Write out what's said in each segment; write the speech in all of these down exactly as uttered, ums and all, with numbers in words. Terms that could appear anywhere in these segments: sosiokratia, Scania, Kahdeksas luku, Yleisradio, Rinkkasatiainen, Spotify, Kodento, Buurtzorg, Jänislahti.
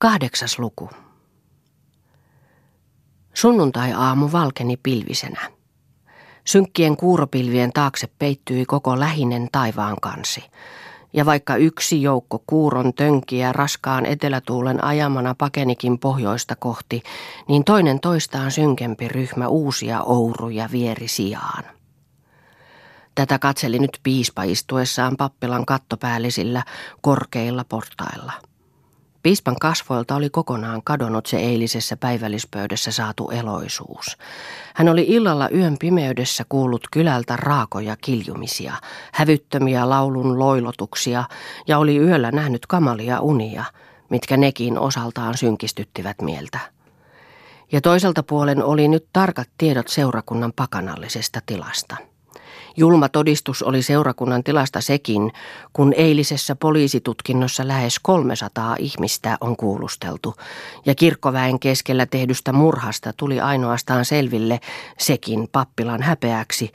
Kahdeksas luku. Sunnuntai-aamu valkeni pilvisenä. Synkkien kuuropilvien taakse peittyi koko lähinen taivaan kansi. Ja vaikka yksi joukko kuuron tönkiä raskaan etelätuulen ajamana pakenikin pohjoista kohti, niin toinen toistaan synkempi ryhmä uusia ouruja vieri sijaan. Tätä katseli nyt piispa istuessaan pappilan kattopäällisillä korkeilla portailla. Piispan kasvoilta oli kokonaan kadonnut se eilisessä päivällispöydässä saatu eloisuus. Hän oli illalla yön pimeydessä kuullut kylältä raakoja kiljumisia, hävyttömiä laulun loilotuksia ja oli yöllä nähnyt kamalia unia, mitkä nekin osaltaan synkistyttivät mieltä. Ja toiselta puolen oli nyt tarkat tiedot seurakunnan pakanallisesta tilasta. Julma todistus oli seurakunnan tilasta sekin, kun eilisessä poliisitutkinnossa lähes kolmesataa ihmistä on kuulusteltu, ja kirkkoväen keskellä tehdystä murhasta tuli ainoastaan selville sekin pappilan häpeäksi,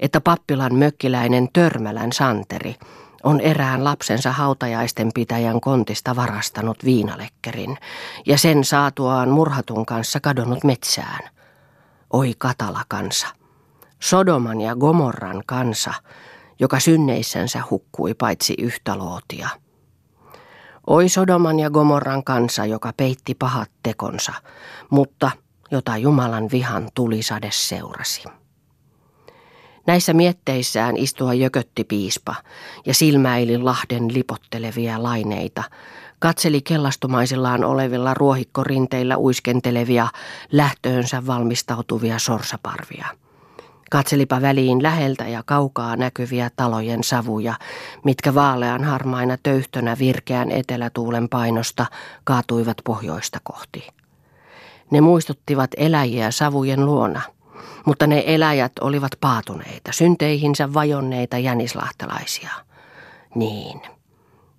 että pappilan mökkiläinen Törmälän Santeri on erään lapsensa hautajaisten pitäjän kontista varastanut viinalekkerin, ja sen saatuaan murhatun kanssa kadonnut metsään. Oi katala kansa! Sodoman ja Gomorran kansa, joka synneissänsä hukkui paitsi yhtä Lootia. Oi Sodoman ja Gomorran kansa, joka peitti pahat tekonsa, mutta jota Jumalan vihan tulisade seurasi. Näissä mietteissään istua jökötti piispa ja silmäili lahden lipottelevia laineita, katseli kellastumaisillaan olevilla ruohikkorinteillä uiskentelevia, lähtöönsä valmistautuvia sorsaparvia. Katselipa väliin läheltä ja kaukaa näkyviä talojen savuja, mitkä vaalean harmaina töyhtönä virkeän etelätuulen painosta kaatuivat pohjoista kohti. Ne muistuttivat eläjiä savujen luona, mutta ne eläjät olivat paatuneita, synteihinsä vajonneita jänislahtelaisia. Niin,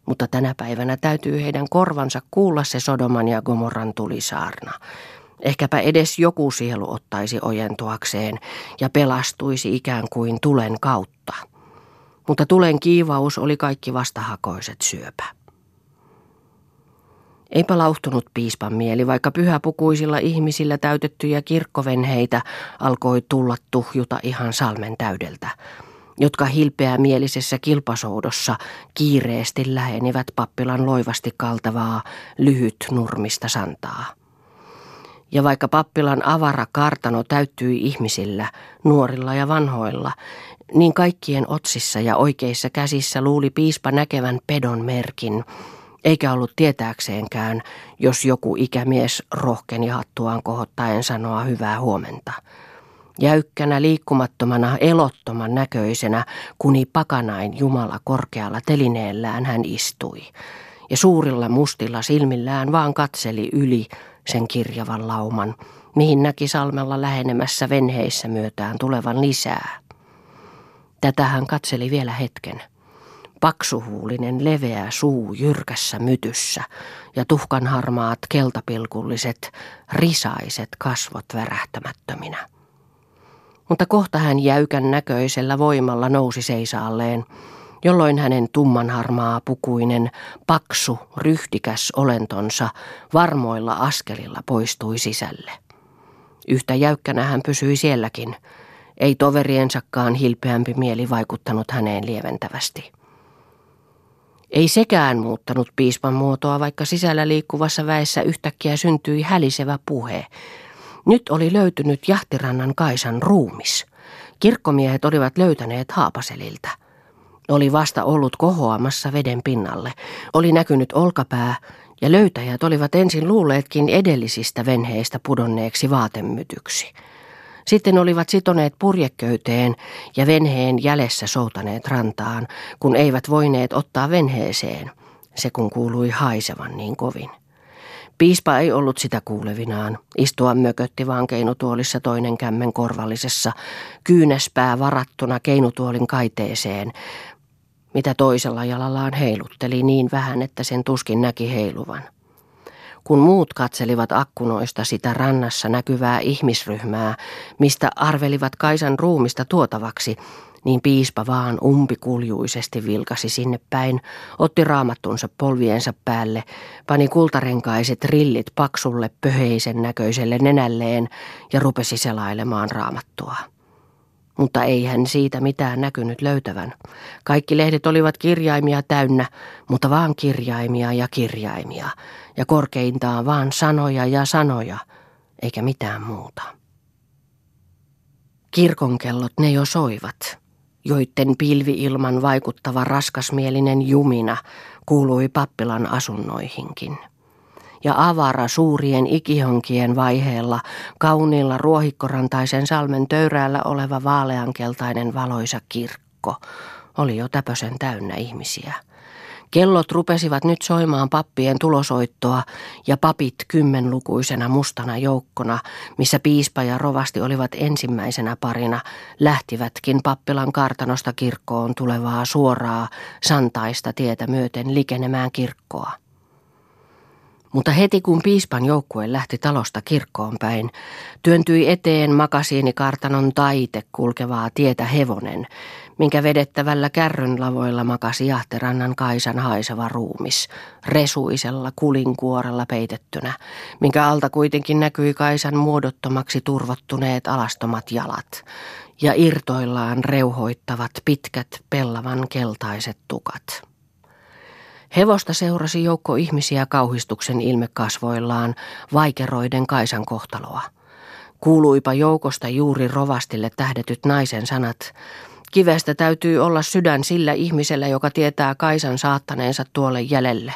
mutta tänä päivänä täytyy heidän korvansa kuulla se Sodoman ja Gomorran tulisaarna. Ehkäpä edes joku sielu ottaisi ojentuakseen ja pelastuisi ikään kuin tulen kautta. Mutta tulen kiivaus oli kaikki vastahakoiset syöpä. Eipä lauhtunut piispan mieli, vaikka pyhäpukuisilla ihmisillä täytettyjä kirkkovenheitä alkoi tulla tuhjuta ihan salmen täydeltä, jotka hilpeämielisessä kilpasoudossa kiireesti lähenivät pappilan loivasti kaltavaa lyhytnurmista santaa. Ja vaikka pappilan avara kartano täyttyi ihmisillä, nuorilla ja vanhoilla, niin kaikkien otsissa ja oikeissa käsissä luuli piispa näkevän pedon merkin, eikä ollut tietääkseenkään, jos joku ikämies rohkeni hattuaan kohottaen sanoa hyvää huomenta. Jäykkänä, liikkumattomana, elottoman näköisenä, kuni pakanain Jumala korkealla telineellään hän istui, ja suurilla mustilla silmillään vaan katseli yli sen kirjavan lauman, mihin näki salmella lähenemässä venheissä myötään tulevan lisää. Tätä hän katseli vielä hetken. Paksuhuulinen leveä suu jyrkässä mytyssä ja tuhkanharmaat keltapilkulliset, risaiset kasvot värähtämättöminä. Mutta kohta hän jäykän näköisellä voimalla nousi seisaalleen, jolloin hänen tummanharmaa pukuinen, paksu, ryhdikäs olentonsa varmoilla askelilla poistui sisälle. Yhtä jäykkänä hän pysyi sielläkin, ei toveriensakaan hilpeämpi mieli vaikuttanut häneen lieventävästi. Ei sekään muuttanut piispan muotoa, vaikka sisällä liikkuvassa väessä yhtäkkiä syntyi hälisevä puhe. Nyt oli löytynyt Jahtirannan Kaisan ruumis. Kirkkomiehet olivat löytäneet Haapaseliltä. Oli vasta ollut kohoamassa veden pinnalle. Oli näkynyt olkapää, ja löytäjät olivat ensin luulleetkin edellisistä venheistä pudonneeksi vaatemytyksi. Sitten olivat sitoneet purjeköyteen ja venheen jäljessä soutaneet rantaan, kun eivät voineet ottaa venheeseen, se kun kuului haisevan niin kovin. Piispa ei ollut sitä kuulevinaan. Istua mökötti vaan keinutuolissa toinen kämmen korvallisessa, kyynäspää varattuna keinutuolin kaiteeseen, mitä toisella jalallaan heilutteli niin vähän, että sen tuskin näki heiluvan. Kun muut katselivat akkunoista sitä rannassa näkyvää ihmisryhmää, mistä arvelivat Kaisan ruumista tuotavaksi, niin piispa vaan umpikuljuisesti vilkasi sinne päin, otti raamattunsa polviensa päälle, pani kultarenkaiset rillit paksulle pöheisen näköiselle nenälleen ja rupesi selailemaan raamattua. Mutta ei hän siitä mitään näkynyt löytävän. Kaikki lehdet olivat kirjaimia täynnä, mutta vaan kirjaimia ja kirjaimia, ja korkeintaan vaan sanoja ja sanoja, eikä mitään muuta. Kirkonkellot ne jo soivat, joiden pilvi-ilman vaikuttava raskasmielinen jumina kuului pappilan asunnoihinkin. Ja avara suurien ikihonkien vaiheella kauniilla ruohikkorantaisen salmen töyräällä oleva vaaleankeltainen valoisa kirkko oli jo täpösen täynnä ihmisiä. Kellot rupesivat nyt soimaan pappien tulosoittoa ja papit kymmenlukuisena mustana joukkona, missä piispa ja rovasti olivat ensimmäisenä parina, lähtivätkin pappilan kartanosta kirkkoon tulevaa suoraa santaista tietä myöten likenemään kirkkoa. Mutta heti kun piispan joukkue lähti talosta kirkkoon päin, työntyi eteen makasiinikartanon taite kulkevaa tietä hevonen, minkä vedettävällä kärrynlavoilla makasi Jahterannan Kaisan haiseva ruumis, resuisella kulinkuorella peitettynä, minkä alta kuitenkin näkyi Kaisan muodottomaksi turvottuneet alastomat jalat ja irtoillaan reuhoittavat pitkät pellavan keltaiset tukat. Hevosta seurasi joukko ihmisiä kauhistuksen ilmekasvoillaan, vaikeroiden Kaisan kohtaloa. Kuuluipa joukosta juuri rovastille tähdetyt naisen sanat. Kivestä täytyy olla sydän sillä ihmisellä, joka tietää Kaisan saattaneensa tuolle jäljelle.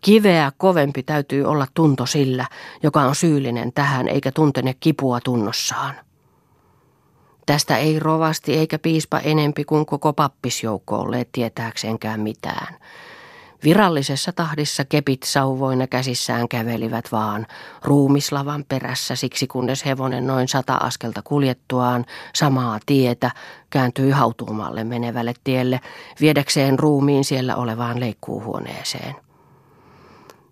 Kiveä kovempi täytyy olla tunto sillä, joka on syyllinen tähän eikä tuntene kipua tunnossaan. Tästä ei rovasti eikä piispa enempi kuin koko pappisjoukko olleet tietääkseenkään mitään. Virallisessa tahdissa kepit sauvoina käsissään kävelivät vaan ruumislavan perässä siksi, kunnes hevonen noin sata askelta kuljettuaan samaa tietä kääntyi hautuumalle menevälle tielle viedäkseen ruumiin siellä olevaan leikkuuhuoneeseen.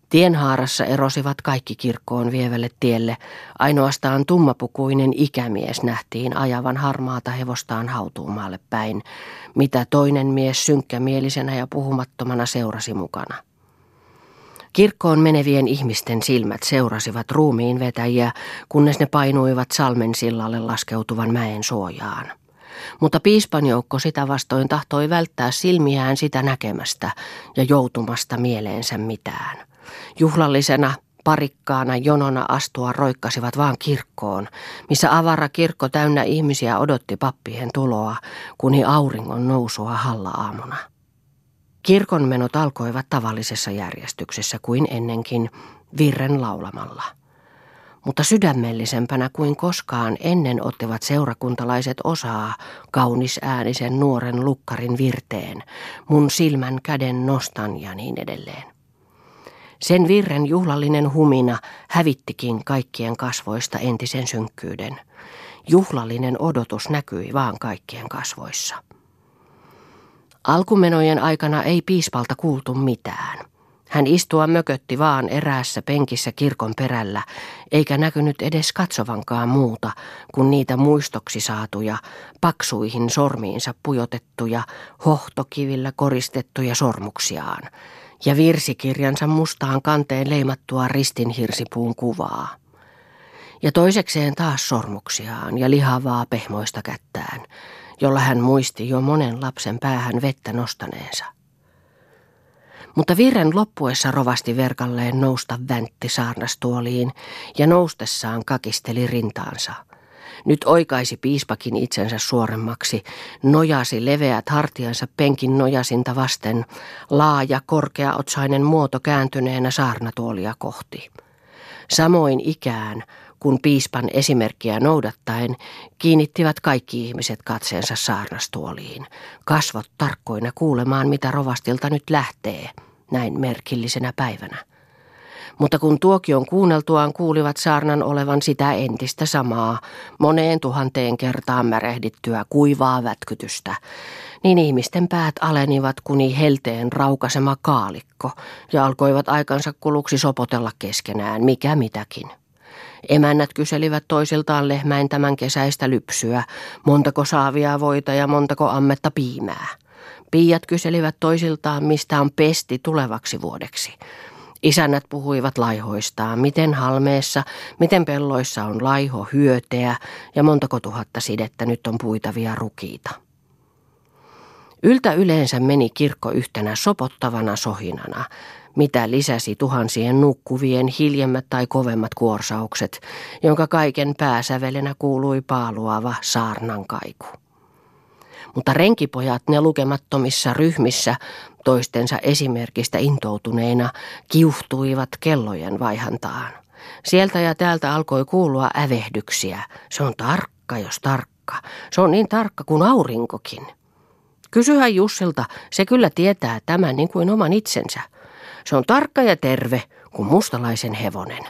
Tienhaarassa erosivat kaikki kirkkoon vievälle tielle, ainoastaan tummapukuinen ikämies nähtiin ajavan harmaata hevostaan hautuumaalle päin, mitä toinen mies synkkämielisenä ja puhumattomana seurasi mukana. Kirkkoon menevien ihmisten silmät seurasivat ruumiin vetäjiä, kunnes ne painuivat salmen sillalle laskeutuvan mäen suojaan. Mutta piispan joukko sitä vastoin tahtoi välttää silmiään sitä näkemästä ja joutumasta mieleensä mitään. Juhlallisena, parikkaana jonona astua roikkasivat vaan kirkkoon, missä avara kirkko täynnä ihmisiä odotti pappien tuloa, kuni auringon nousua halla-aamuna. Kirkonmenot alkoivat tavallisessa järjestyksessä kuin ennenkin, virren laulamalla. Mutta sydämellisempänä kuin koskaan ennen ottivat seurakuntalaiset osaa kaunis-äänisen nuoren lukkarin virteen, mun silmän käden nostan ja niin edelleen. Sen virren juhlallinen humina hävittikin kaikkien kasvoista entisen synkkyyden. Juhlallinen odotus näkyi vaan kaikkien kasvoissa. Alkumenojen aikana ei piispalta kuultu mitään. Hän istua mökötti vaan eräässä penkissä kirkon perällä, eikä näkynyt edes katsovankaan muuta kuin niitä muistoksi saatuja, paksuihin sormiinsa pujotettuja, hohtokivillä koristettuja sormuksiaan ja virsikirjansa mustaan kanteen leimattua ristinhirsipuun kuvaa. Ja toisekseen taas sormuksiaan ja lihavaa pehmoista kättään, jolla hän muisti jo monen lapsen päähän vettä nostaneensa. Mutta virren loppuessa rovasti verkalleen nousta väntti saarnastuoliin ja noustessaan kakisteli rintaansa. Nyt oikaisi piispakin itsensä suoremmaksi, nojasi leveät hartiansa penkin nojasinta vasten, laaja korkeaotsainen muoto kääntyneenä saarnatuolia kohti. Samoin ikään, kun piispan esimerkkiä noudattaen, kiinnittivät kaikki ihmiset katseensa saarnastuoliin, kasvot tarkkoina kuulemaan, mitä rovastilta nyt lähtee, näin merkillisenä päivänä. Mutta kun tuokion kuunneltuaan kuulivat saarnan olevan sitä entistä samaa, moneen tuhanteen kertaan märehdittyä kuivaa vätkytystä, niin ihmisten päät alenivat kuni helteen raukasema kaalikko ja alkoivat aikansa kuluksi sopotella keskenään mikä mitäkin. Emännät kyselivät toisiltaan lehmäin tämän kesäistä lypsyä, montako saavia voita ja montako ammetta piimää. Piiat kyselivät toisiltaan, mistä on pesti tulevaksi vuodeksi. Isännät puhuivat laihoistaan, miten halmeessa, miten pelloissa on laiho hyöteä ja montako tuhatta sidettä nyt on puitavia rukiita. Yltä yleensä meni kirkko yhtenä sopottavana sohinana, mitä lisäsi tuhansien nukkuvien hiljemmät tai kovemmat kuorsaukset, jonka kaiken pääsävelenä kuului paaluava saarnan kaiku. Mutta renkipojat ne lukemattomissa ryhmissä, toistensa esimerkistä intoutuneina, kiuhtuivat kellojen vaihantaan. Sieltä ja täältä alkoi kuulua ävehdyksiä. Se on tarkka, jos tarkka. Se on niin tarkka kuin aurinkokin. Kysyhän Jussilta, se kyllä tietää tämän niin kuin oman itsensä. Se on tarkka ja terve kuin mustalaisen hevonen.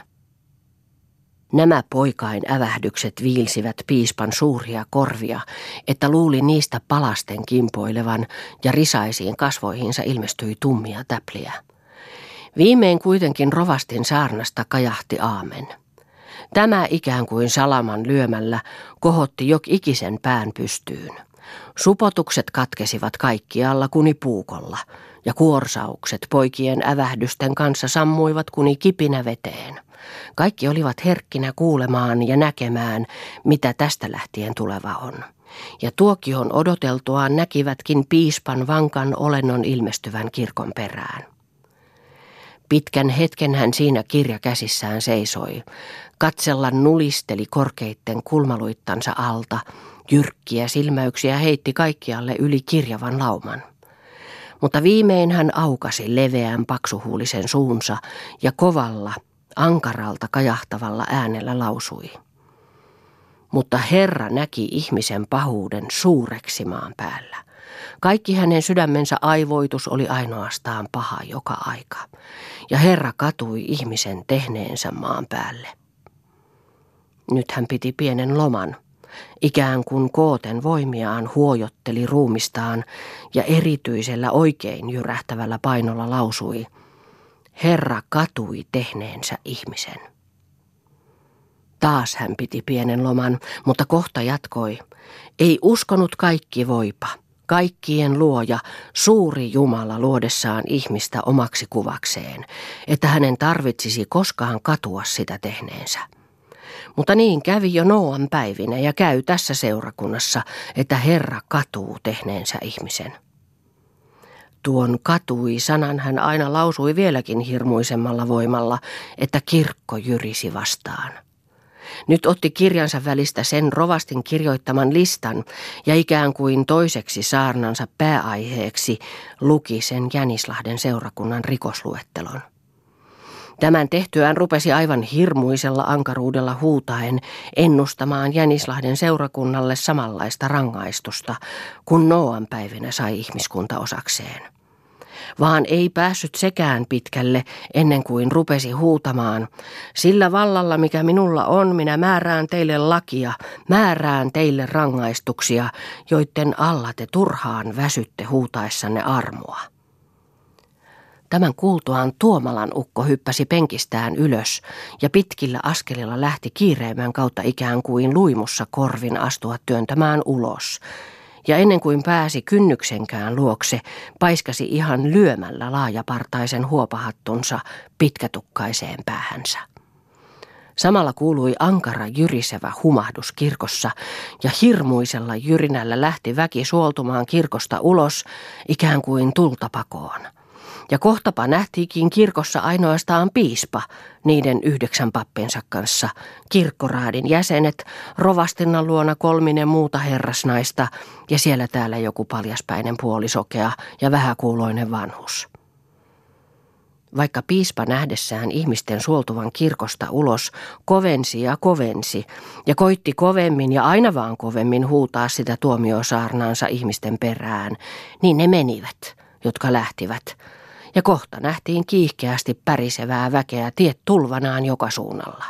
Nämä poikain ävähdykset viilsivät piispan suuria korvia, että luuli niistä palasten kimpoilevan ja risaisiin kasvoihinsa ilmestyi tummia täpliä. Viimein kuitenkin rovastin saarnasta kajahti aamen. Tämä ikään kuin salaman lyömällä kohotti jokikisen pään pystyyn. Supotukset katkesivat kaikkialla kuni puukolla, ja kuorsaukset poikien ävähdysten kanssa sammuivat kuni kipinä veteen. Kaikki olivat herkkinä kuulemaan ja näkemään, mitä tästä lähtien tuleva on. Ja tuokion odoteltuaan näkivätkin piispan vankan olennon ilmestyvän kirkon perään. Pitkän hetken hän siinä kirja käsissään seisoi. Katsella nulisteli korkeitten kulmaluittansa alta. Jyrkkiä silmäyksiä heitti kaikkialle yli kirjavan lauman. Mutta viimein hän aukasi leveän paksuhuulisen suunsa ja kovalla, ankaralta kajahtavalla äänellä lausui. Mutta Herra näki ihmisen pahuuden suureksi maan päällä. Kaikki hänen sydämensä aivoitus oli ainoastaan paha joka aika. Ja Herra katui ihmisen tehneensä maan päälle. Nyt hän piti pienen loman. Ikään kuin kooten voimiaan huojotteli ruumistaan ja erityisellä oikein jyrähtävällä painolla lausui, Herra katui tehneensä ihmisen. Taas hän piti pienen loman, mutta kohta jatkoi, ei uskonut kaikki voipa, kaikkien luoja, suuri Jumala luodessaan ihmistä omaksi kuvakseen, että hänen tarvitsisi koskaan katua sitä tehneensä. Mutta niin kävi jo Nooan päivinä ja käy tässä seurakunnassa, että Herra katuu tehneensä ihmisen. Tuon katui sanan hän aina lausui vieläkin hirmuisemmalla voimalla, että kirkko jyrisi vastaan. Nyt otti kirjansa välistä sen rovastin kirjoittaman listan ja ikään kuin toiseksi saarnansa pääaiheeksi luki sen Jänislahden seurakunnan rikosluettelon. Tämän tehtyään rupesi aivan hirmuisella ankaruudella huutaen ennustamaan Jänislahden seurakunnalle samanlaista rangaistusta, kun Nooan päivinä sai ihmiskunta osakseen. Vaan ei päässyt sekään pitkälle ennen kuin rupesi huutamaan, sillä vallalla mikä minulla on, minä määrään teille lakia, määrään teille rangaistuksia, joiden alla te turhaan väsytte huutaessanne armoa. Tämän kuultuaan Tuomalan ukko hyppäsi penkistään ylös ja pitkillä askelilla lähti kiireemmän kautta ikään kuin luimussa korvin astua työntämään ulos. Ja ennen kuin pääsi kynnyksenkään luokse, paiskasi ihan lyömällä laajapartaisen huopahattunsa pitkätukkaiseen päähänsä. Samalla kuului ankara jyrisevä humahdus kirkossa ja hirmuisella jyrinällä lähti väki suoltumaan kirkosta ulos ikään kuin tultapakoon. Ja kohtapa nähtiikin kirkossa ainoastaan piispa niiden yhdeksän pappinsa kanssa, kirkkoraadin jäsenet, rovastinnan luona kolminen muuta herrasnaista ja siellä täällä joku paljaspäinen puolisokea ja vähäkuuloinen vanhus. Vaikka piispa nähdessään ihmisten suoltuvan kirkosta ulos kovensi ja kovensi ja koitti kovemmin ja aina vaan kovemmin huutaa sitä tuomiosaarnaansa ihmisten perään, niin ne menivät, jotka lähtivät. Ja kohta nähtiin kiihkeästi pärisevää väkeä tiet tulvanaan joka suunnalla.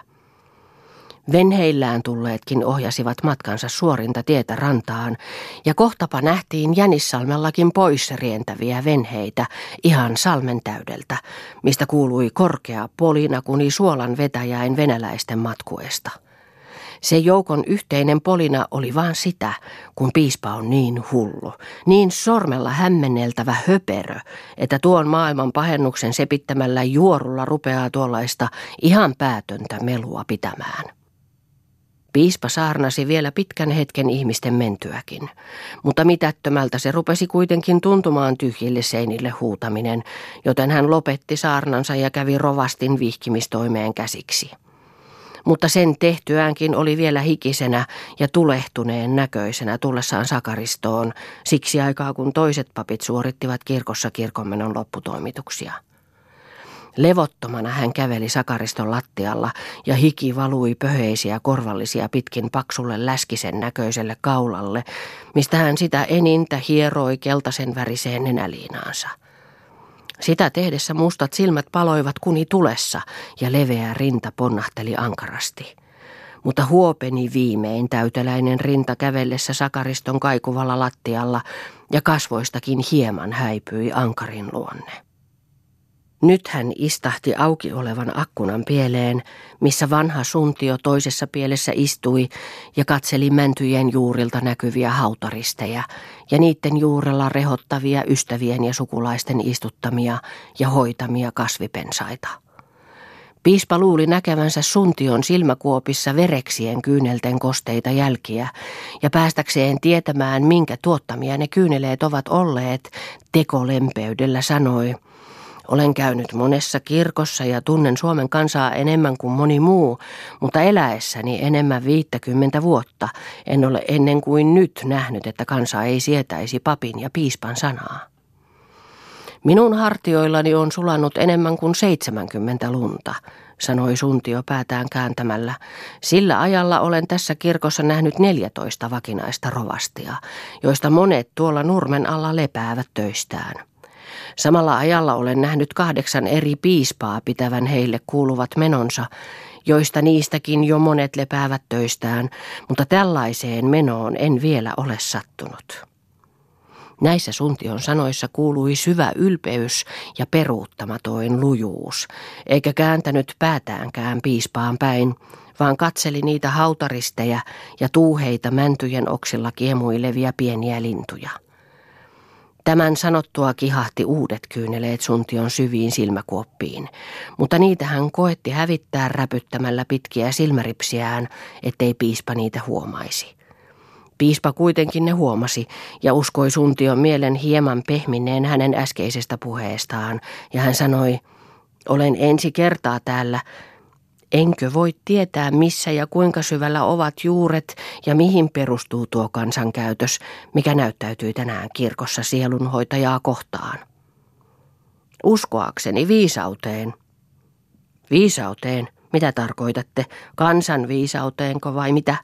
Venheillään tulleetkin ohjasivat matkansa suorinta tietä rantaan, ja kohtapa nähtiin Jänissalmellakin pois rientäviä venheitä ihan salmen täydeltä, mistä kuului korkea polina kuni suolan vetäjäin venäläisten matkuesta. Se joukon yhteinen polina oli vaan sitä, kun piispa on niin hullu, niin sormella hämmenneltävä höperö, että tuon maailman pahennuksen sepittämällä juorulla rupeaa tuollaista ihan päätöntä melua pitämään. Piispa saarnasi vielä pitkän hetken ihmisten mentyäkin, mutta mitättömältä se rupesi kuitenkin tuntumaan tyhjille seinille huutaminen, joten hän lopetti saarnansa ja kävi rovastin vihkimistoimeen käsiksi. Mutta sen tehtyäänkin oli vielä hikisenä ja tulehtuneen näköisenä tullessaan sakaristoon, siksi aikaa kun toiset papit suorittivat kirkossa kirkonmenon lopputoimituksia. Levottomana hän käveli sakariston lattialla ja hiki valui pöheisiä korvallisia pitkin paksulle läskisen näköiselle kaulalle, mistä hän sitä enintä hieroi keltaisen väriseen nenäliinaansa. Sitä tehdessä mustat silmät paloivat kuni tulessa ja leveä rinta ponnahteli ankarasti. Mutta huopeni viimein täyteläinen rinta kävellessä sakariston kaikuvalla lattialla ja kasvoistakin hieman häipyi ankarin luonne. Nyt hän istahti auki olevan akkunan pieleen, missä vanha suntio toisessa pielessä istui ja katseli mäntyjen juurilta näkyviä hautaristejä ja niiden juurella rehottavia ystävien ja sukulaisten istuttamia ja hoitamia kasvipensaita. Piispa luuli näkevänsä suntion silmäkuopissa vereksien kyynelten kosteita jälkiä, ja päästäkseen tietämään, minkä tuottamia ne kyyneleet ovat olleet, tekolempeydellä sanoi: "Olen käynyt monessa kirkossa ja tunnen Suomen kansaa enemmän kuin moni muu, mutta eläessäni enemmän viittäkymmentä vuotta en ole ennen kuin nyt nähnyt, että kansa ei sietäisi papin ja piispan sanaa. Minun hartioillani on sulanut enemmän kuin seitsemänkymmentä lunta", sanoi suntio päätään kääntämällä. "Sillä ajalla olen tässä kirkossa nähnyt neljätoista vakinaista rovastia, joista monet tuolla nurmen alla lepäävät töistään. Samalla ajalla olen nähnyt kahdeksan eri piispaa pitävän heille kuuluvat menonsa, joista niistäkin jo monet lepäävät töistään, mutta tällaiseen menoon en vielä ole sattunut." Näissä suntion sanoissa kuului syvä ylpeys ja peruuttamaton lujuus, eikä kääntänyt päätäänkään piispaan päin, vaan katseli niitä hautaristejä ja tuuheita mäntyjen oksilla kiemuilevia pieniä lintuja. Tämän sanottua kihahti uudet kyyneleet suntion syviin silmäkuoppiin, mutta niitä hän koetti hävittää räpyttämällä pitkiä silmäripsiään, ettei piispa niitä huomaisi. Piispa kuitenkin ne huomasi ja uskoi suntion mielen hieman pehminneen hänen äskeisestä puheestaan, ja hän sanoi: "Olen ensi kertaa täällä. Enkö voi tietää, missä ja kuinka syvällä ovat juuret ja mihin perustuu tuo kansankäytös, mikä näyttäytyy tänään kirkossa sielunhoitajaa kohtaan?" "Uskoakseni viisauteen." "Viisauteen? Mitä tarkoitatte? Kansan viisauteenko vai mitä?"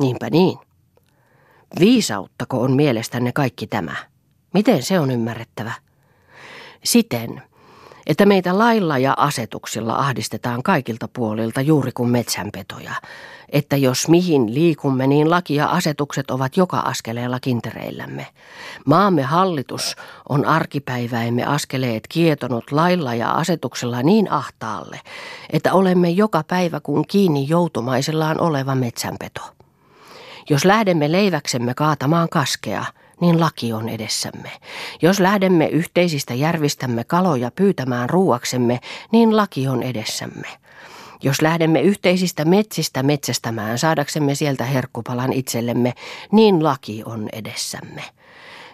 "Niinpä niin." "Viisauttako on mielestänne kaikki tämä? Miten se on ymmärrettävä?" "Siten, että meitä lailla ja asetuksilla ahdistetaan kaikilta puolilta juuri kuin metsänpetoja, että jos mihin liikumme, niin laki ja asetukset ovat joka askeleella kintereillämme. Maamme hallitus on arkipäiväimme askeleet kietonut lailla ja asetuksella niin ahtaalle, että olemme joka päivä kuin kiinni joutumaisillaan oleva metsänpeto. Jos lähdemme leiväksemme kaatamaan kaskea, niin laki on edessämme. Jos lähdemme yhteisistä järvistämme kaloja pyytämään ruuaksemme, niin laki on edessämme. Jos lähdemme yhteisistä metsistä metsästämään saadaksemme sieltä herkkupalan itsellemme, niin laki on edessämme.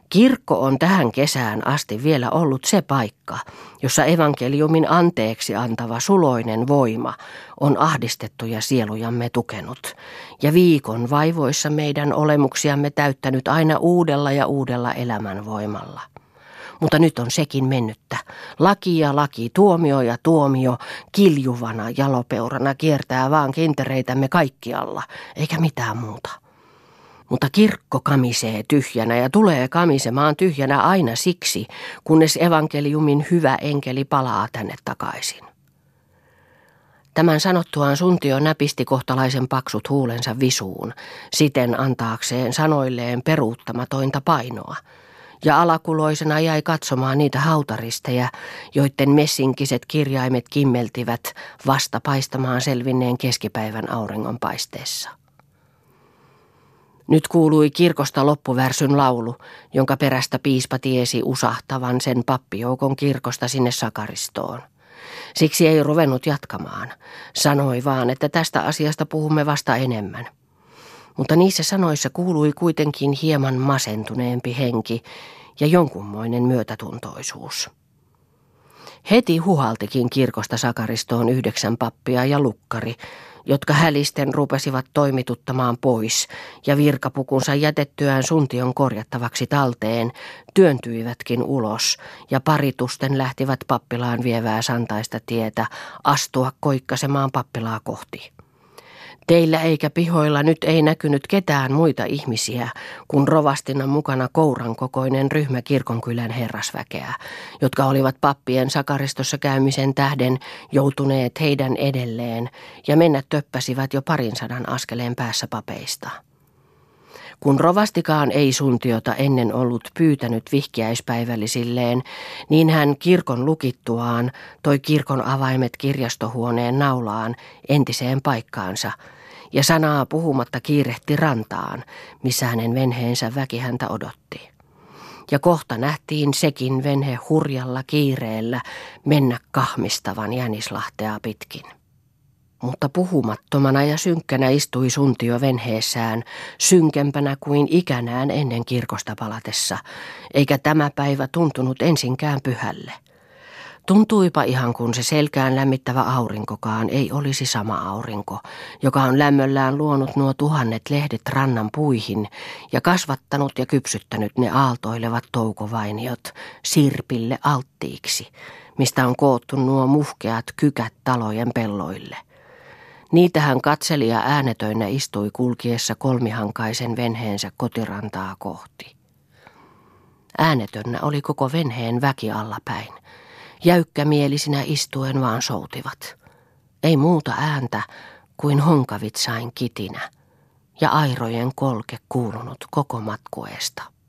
Kirkko on tähän kesään asti vielä ollut se paikka, jossa evankeliumin anteeksi antava suloinen voima on ahdistettuja sielujamme tukenut ja viikon vaivoissa meidän olemuksiamme täyttänyt aina uudella ja uudella elämänvoimalla. Mutta nyt on sekin mennyttä. Laki ja laki, tuomio ja tuomio, kiljuvana jalopeurana kiertää vaan kintereitämme kaikkialla, eikä mitään muuta. Mutta kirkko kamisee tyhjänä ja tulee kamisemaan tyhjänä aina siksi, kunnes evankeliumin hyvä enkeli palaa tänne takaisin. Tämän sanottuaan Suntio näpisti kohtalaisen paksut huulensa visuun, siten antaakseen sanoilleen peruuttamatonta painoa. Ja alakuloisena jäi katsomaan niitä hautaristejä, joiden messinkiset kirjaimet kimmeltivät vasta paistamaan selvinneen keskipäivän auringonpaisteessa. Nyt kuului kirkosta loppuvärsyn laulu, jonka perästä piispa tiesi usahtavan sen pappijoukon kirkosta sinne sakaristoon. Siksi ei ruvennut jatkamaan. Sanoi vaan, että tästä asiasta puhumme vasta enemmän. Mutta niissä sanoissa kuului kuitenkin hieman masentuneempi henki ja jonkunmoinen myötätuntoisuus. Heti huhaltikin kirkosta sakaristoon yhdeksän pappia ja lukkari, jotka hälisten rupesivat toimituttamaan pois, ja virkapukunsa jätettyään Suntion korjattavaksi talteen työntyivätkin ulos, ja paritusten lähtivät pappilaan vievää santaista tietä astua koikkasemaan pappilaa kohti. Teillä eikä pihoilla nyt ei näkynyt ketään muita ihmisiä kuin rovastina mukana kouran kokoinen ryhmä kirkonkylän herrasväkeä, jotka olivat pappien sakaristossa käymisen tähden joutuneet heidän edelleen ja mennä töppäsivät jo parin sadan askeleen päässä papeista. Kun rovastikaan ei Suntiota ennen ollut pyytänyt vihkiäispäivällisilleen, niin hän kirkon lukittuaan toi kirkon avaimet kirjastohuoneen naulaan entiseen paikkaansa ja sanaa puhumatta kiirehti rantaan, missä hänen venheensä väki häntä odotti. Ja kohta nähtiin sekin venhe hurjalla kiireellä mennä kahmistavan Jänislahtea pitkin. Mutta puhumattomana ja synkkänä istui Suntio venheessään, synkempänä kuin ikänään ennen kirkosta palatessa, eikä tämä päivä tuntunut ensinkään pyhälle. Tuntuipa ihan kun se selkään lämmittävä aurinkokaan ei olisi sama aurinko, joka on lämmöllään luonut nuo tuhannet lehdet rannan puihin ja kasvattanut ja kypsyttänyt ne aaltoilevat toukovainiot sirpille alttiiksi, mistä on koottu nuo muhkeat kykät talojen pelloille. Niitähän katselija äänetöinä istui kulkiessa kolmihankaisen venheensä kotirantaa kohti. Äänetönnä oli koko venheen väki allapäin. Jäykkämielisinä istuen vaan soutivat. Ei muuta ääntä kuin honkavitsain kitinä ja airojen kolke kuulunut koko matkueesta.